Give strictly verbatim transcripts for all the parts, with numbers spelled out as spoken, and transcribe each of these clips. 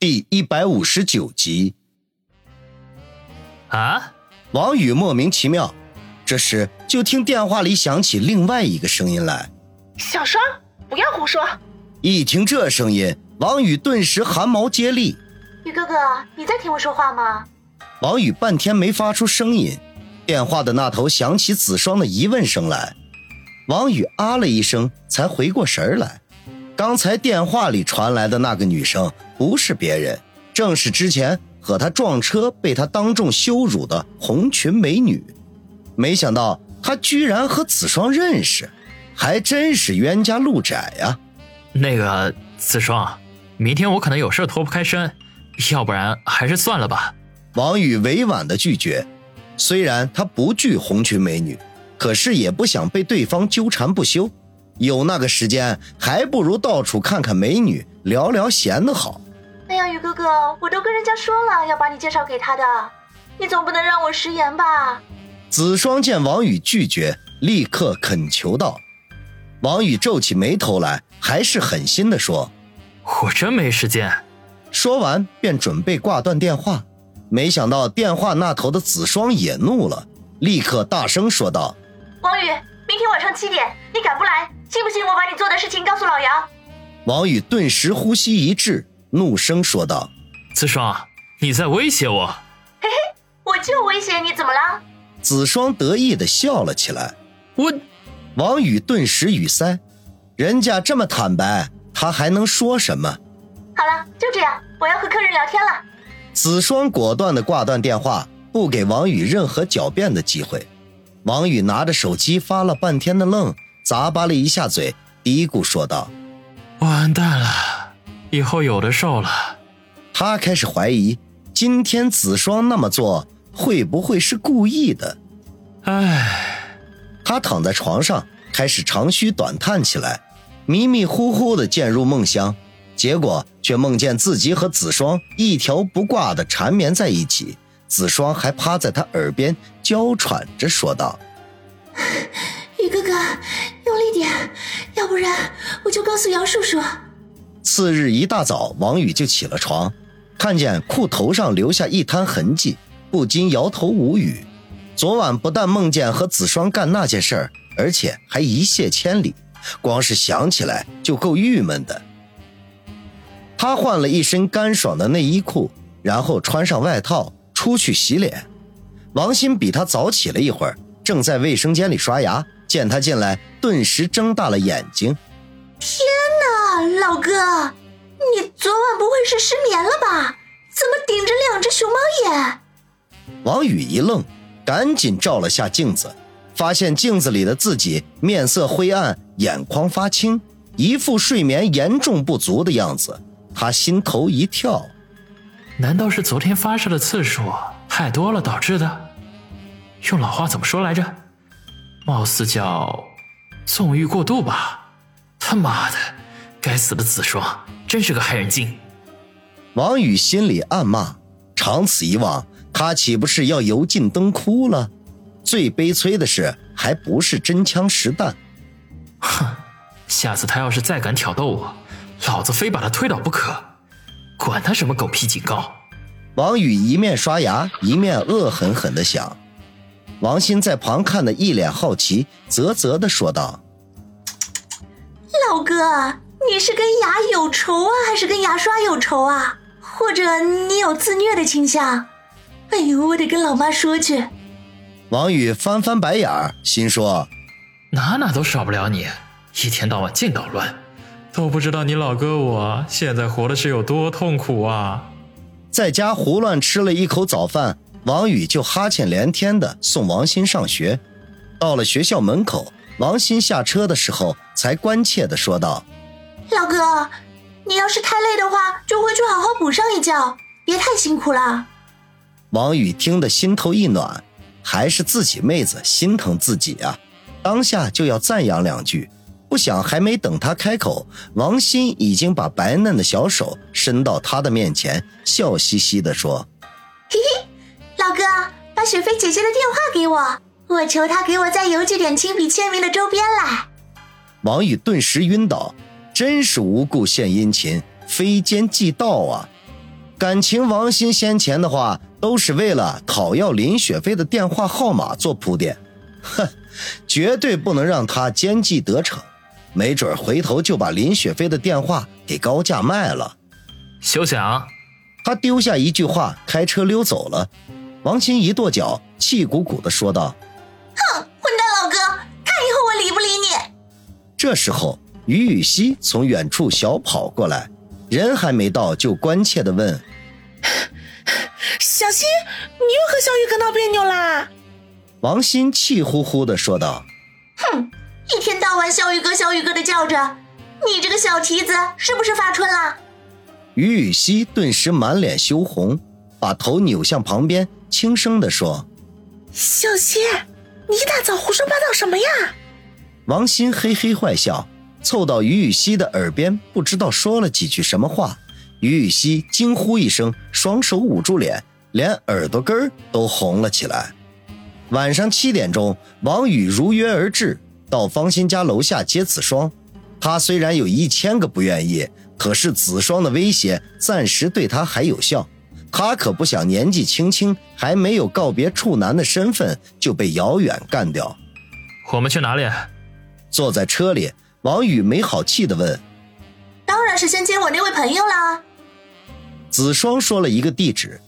第一百五十九集。啊！王宇莫名其妙，这时就听电话里响起另外一个声音来：小双，不要胡说！一听这声音，王宇顿时汗毛接立。宇哥哥，你在听我说话吗？王宇半天没发出声音，电话的那头响起子双的疑问声来。王宇啊了一声，才回过神来。刚才电话里传来的那个女生不是别人，正是之前和她撞车被她当众羞辱的红裙美女。没想到她居然和子双认识，还真是冤家路窄呀、啊、那个子双，明天我可能有事脱不开身，要不然还是算了吧。王宇委婉地拒绝，虽然他不惧红裙美女，可是也不想被对方纠缠不休，有那个时间还不如到处看看美女，聊聊闲的好。哎呀，宇哥哥，我都跟人家说了要把你介绍给他的，你总不能让我食言吧。子双见王宇拒绝，立刻恳求道。王宇皱起眉头来，还是狠心地说：我真没时间。说完便准备挂断电话，没想到电话那头的子双也怒了，立刻大声说道：王宇，明天晚上七点你敢不来，信不信我把你做的事情告诉老杨？王宇顿时呼吸一滞，怒声说道：子双，你在威胁我？嘿嘿，我就威胁你，怎么了？子双得意地笑了起来。我……王宇顿时语塞，人家这么坦白，他还能说什么？好了，就这样，我要和客人聊天了。子双果断地挂断电话，不给王宇任何狡辩的机会。王宇拿着手机发了半天的愣，咂巴了一下嘴，嘀咕说道：完蛋了，以后有的受了。他开始怀疑，今天子双那么做会不会是故意的。唉，他躺在床上开始长吁短叹起来，迷迷糊糊地渐入梦乡，结果却梦见自己和子双一条不挂的缠绵在一起，子双还趴在他耳边娇喘着说道：宇哥哥，用力点，要不然我就告诉姚叔叔。次日一大早，王宇就起了床，看见裤头上留下一滩痕迹，不禁摇头无语。昨晚不但梦见和子双干那件事儿，而且还一泻千里，光是想起来就够郁闷的。他换了一身干爽的内衣裤，然后穿上外套出去洗脸。王鑫比他早起了一会儿，正在卫生间里刷牙，见他进来顿时睁大了眼睛。天哪，老哥，你昨晚不会是失眠了吧？怎么顶着两只熊猫眼？王宇一愣，赶紧照了下镜子，发现镜子里的自己面色灰暗，眼眶发青，一副睡眠严重不足的样子。他心头一跳，难道是昨天发射的次数太多了导致的？用老话怎么说来着？貌似叫纵欲过度吧。他妈的，该死的子双真是个害人精！王宇心里暗骂，长此以往，他岂不是要油尽灯枯了？最悲催的是，还不是真枪实弹。哼，下次他要是再敢挑逗我，老子非把他推倒不可，管他什么狗屁警告！王宇一面刷牙一面恶狠狠地想。王鑫在旁看得一脸好奇，啧啧地说道：老哥，你是跟牙有仇啊，还是跟牙刷有仇啊？或者你有自虐的倾向？哎呦，我得跟老妈说去。王宇翻翻白眼，心说哪哪都少不了你，一天到晚净捣乱，都不知道你老哥我现在活的是有多痛苦啊。在家胡乱吃了一口早饭，王宇就哈欠连天的送王鑫上学。到了学校门口，王鑫下车的时候才关切的说道：老哥，你要是太累的话就回去好好补上一觉，别太辛苦了。王宇听得心头一暖，还是自己妹子心疼自己啊，当下就要赞扬两句。不想还没等他开口，王鑫已经把白嫩的小手伸到他的面前，笑嘻嘻地说：嘿嘿，老哥，把雪飞姐姐的电话给我，我求她给我再邮寄点亲笔签名的周边来。王宇顿时晕倒，真是无故献殷勤，非奸即盗啊。感情王鑫先前的话都是为了讨要林雪飞的电话号码做铺垫，哼，绝对不能让他奸计得逞，没准回头就把林雪飞的电话给高价卖了。休想！他丢下一句话开车溜走了。王鑫一跺脚，气鼓鼓地说道：哼，混蛋老哥，看以后我理不理你。这时候于雨溪从远处小跑过来，人还没到就关切地问：小新，你又和小雨哥闹别扭啦？王鑫气呼呼地说道：哼，一天到晚小雨哥小雨哥的叫着，你这个小蹄子是不是发春了？于雨溪顿时满脸羞红，把头扭向旁边，轻声地说：小新，你一大早胡说八道什么呀？王鑫嘿嘿坏笑，凑到于雨溪的耳边，不知道说了几句什么话。于雨溪惊呼一声，双手捂住脸，连耳朵根都红了起来。晚上七点钟，王宇如约而至，到方鑫家楼下接子双。他虽然有一千个不愿意，可是子双的威胁暂时对他还有效，他可不想年纪轻轻还没有告别处男的身份就被姚远干掉。我们去哪里？坐在车里，王宇没好气地问：当然是先接我那位朋友啦。子双说了一个地址，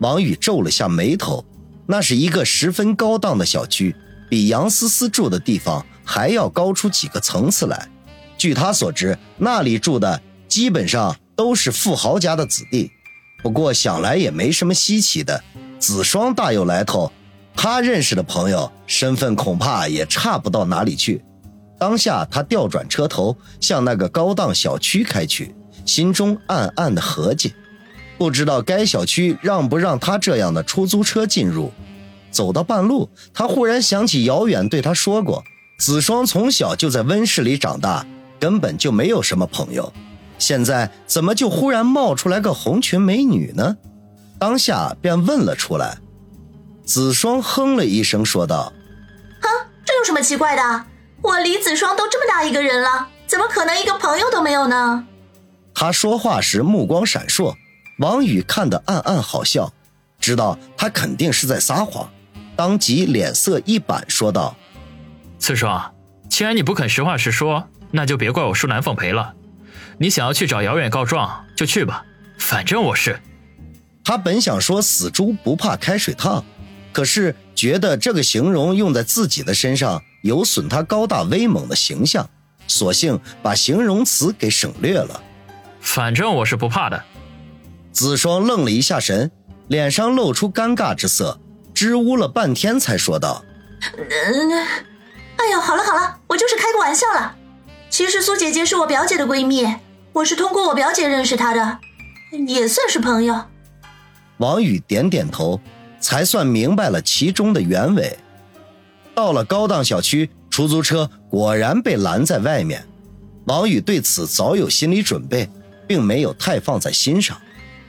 王宇皱了下眉头。那是一个十分高档的小区，比杨思思住的地方还要高出几个层次来。据他所知，那里住的基本上都是富豪家的子弟。不过想来也没什么稀奇的，子双大有来头，他认识的朋友身份恐怕也差不到哪里去。当下他调转车头向那个高档小区开去，心中暗暗的合计，不知道该小区让不让他这样的出租车进入。走到半路，他忽然想起姚远对他说过，子双从小就在温室里长大，根本就没有什么朋友，现在怎么就忽然冒出来个红裙美女呢？当下便问了出来。子双哼了一声说道：哼，这有什么奇怪的？我李子双都这么大一个人了，怎么可能一个朋友都没有呢？他说话时目光闪烁，王宇看得暗暗好笑，知道他肯定是在撒谎，当即脸色一板说道：子双，既然你不肯实话实说，那就别怪我疏难奉陪了。你想要去找姚远告状就去吧，反正我是……他本想说死猪不怕开水烫，可是觉得这个形容用在自己的身上有损他高大威猛的形象，索性把形容词给省略了。反正我是不怕的。子双愣了一下神，脸上露出尴尬之色，支吾了半天才说道：嗯，哎呦，好了好了，我就是开个玩笑了。其实苏姐姐是我表姐的闺蜜，我是通过我表姐认识她的，也算是朋友。王宇点点头，才算明白了其中的原委。到了高档小区，出租车果然被拦在外面。王宇对此早有心理准备，并没有太放在心上。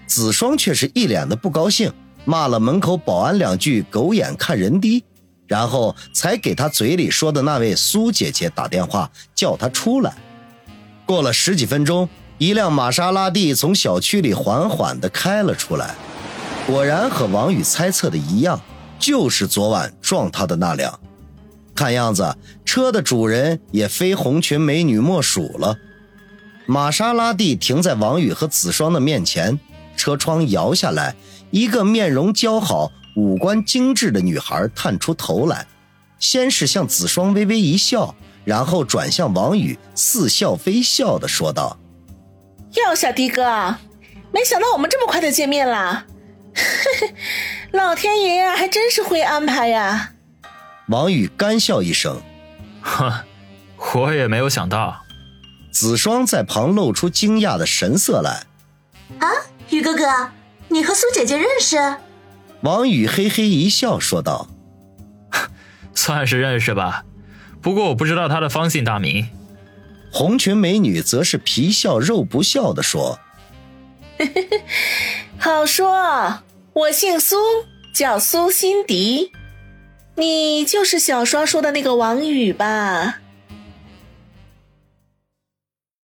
子双却是一脸的不高兴，骂了门口保安两句狗眼看人低，然后才给他嘴里说的那位苏姐姐打电话叫他出来。过了十几分钟，一辆玛莎拉蒂从小区里缓缓地开了出来，果然和王宇猜测的一样，就是昨晚撞他的那辆。看样子车的主人也非红裙美女莫属了。玛莎拉蒂停在王宇和子双的面前，车窗摇下来，一个面容姣好、五官精致的女孩探出头来，先是向子双微微一笑，然后转向王宇，似笑非笑地说道：哟，小迪哥，没想到我们这么快的见面了，老天爷呀、啊，还真是会安排呀、啊！王宇干笑一声：哼，我也没有想到。子双在旁露出惊讶的神色来：啊，宇哥哥，你和苏姐姐认识？王宇嘿嘿一笑说道：算是认识吧，不过我不知道她的方姓大名。红裙美女则是皮笑肉不笑地说：好说，我姓苏，叫苏辛迪，你就是小刷说的那个王宇吧？